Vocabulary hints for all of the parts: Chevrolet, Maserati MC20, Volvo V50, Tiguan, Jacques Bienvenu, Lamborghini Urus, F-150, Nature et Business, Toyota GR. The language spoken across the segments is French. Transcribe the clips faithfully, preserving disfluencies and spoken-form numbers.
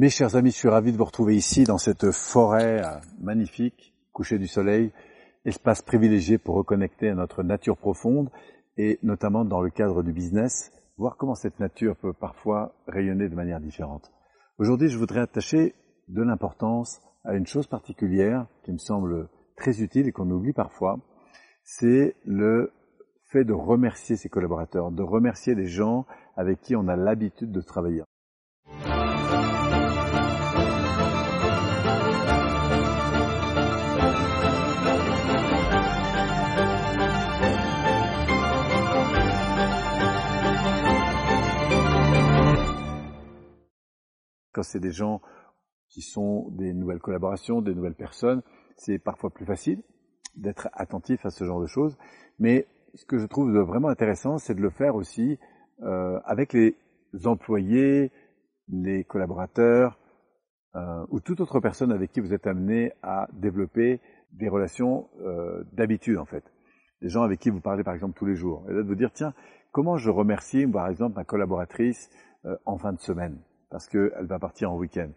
Mes chers amis, je suis ravi de vous retrouver ici dans cette forêt magnifique, coucher du soleil, espace privilégié pour reconnecter à notre nature profonde et notamment dans le cadre du business, voir comment cette nature peut parfois rayonner de manière différente. Aujourd'hui, je voudrais attacher de l'importance à une chose particulière qui me semble très utile et qu'on oublie parfois, c'est le fait de remercier ses collaborateurs, de remercier les gens avec qui on a l'habitude de travailler. Quand c'est des gens qui sont des nouvelles collaborations, des nouvelles personnes, c'est parfois plus facile d'être attentif à ce genre de choses. Mais ce que je trouve vraiment intéressant, c'est de le faire aussi euh, avec les employés, les collaborateurs euh, ou toute autre personne avec qui vous êtes amené à développer des relations euh, d'habitude en fait. Des gens avec qui vous parlez par exemple tous les jours. Et là de vous dire, tiens, comment je remercie par exemple ma collaboratrice euh, en fin de semaine parce qu'elle va partir en week-end.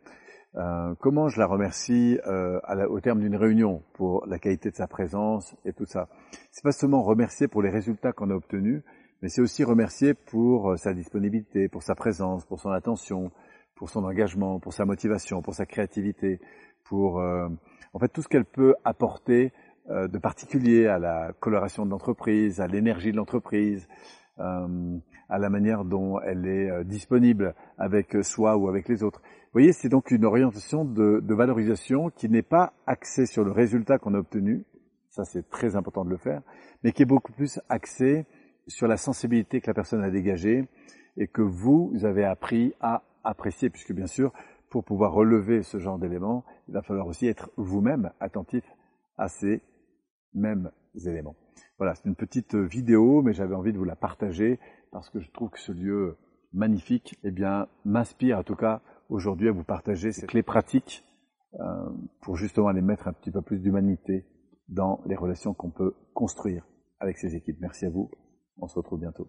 Euh, comment je la remercie euh, à la, au terme d'une réunion pour la qualité de sa présence et tout ça. C'est pas seulement remercier pour les résultats qu'on a obtenus, mais c'est aussi remercier pour euh, sa disponibilité, pour sa présence, pour son attention, pour son engagement, pour sa motivation, pour sa créativité, pour euh, en fait tout ce qu'elle peut apporter euh, de particulier à la coloration de l'entreprise, à l'énergie de l'entreprise. Euh, à la manière dont elle est euh, disponible avec soi ou avec les autres. Vous voyez, c'est donc une orientation de, de valorisation qui n'est pas axée sur le résultat qu'on a obtenu, ça c'est très important de le faire, mais qui est beaucoup plus axée sur la sensibilité que la personne a dégagée et que vous avez appris à apprécier, puisque bien sûr, pour pouvoir relever ce genre d'éléments, il va falloir aussi être vous-même attentif à ces mêmes éléments. Voilà, c'est une petite vidéo, mais j'avais envie de vous la partager parce que je trouve que ce lieu magnifique, eh bien, m'inspire en tout cas aujourd'hui à vous partager ces clés pratiques euh, pour justement aller mettre un petit peu plus d'humanité dans les relations qu'on peut construire avec ces équipes. Merci à vous, on se retrouve bientôt.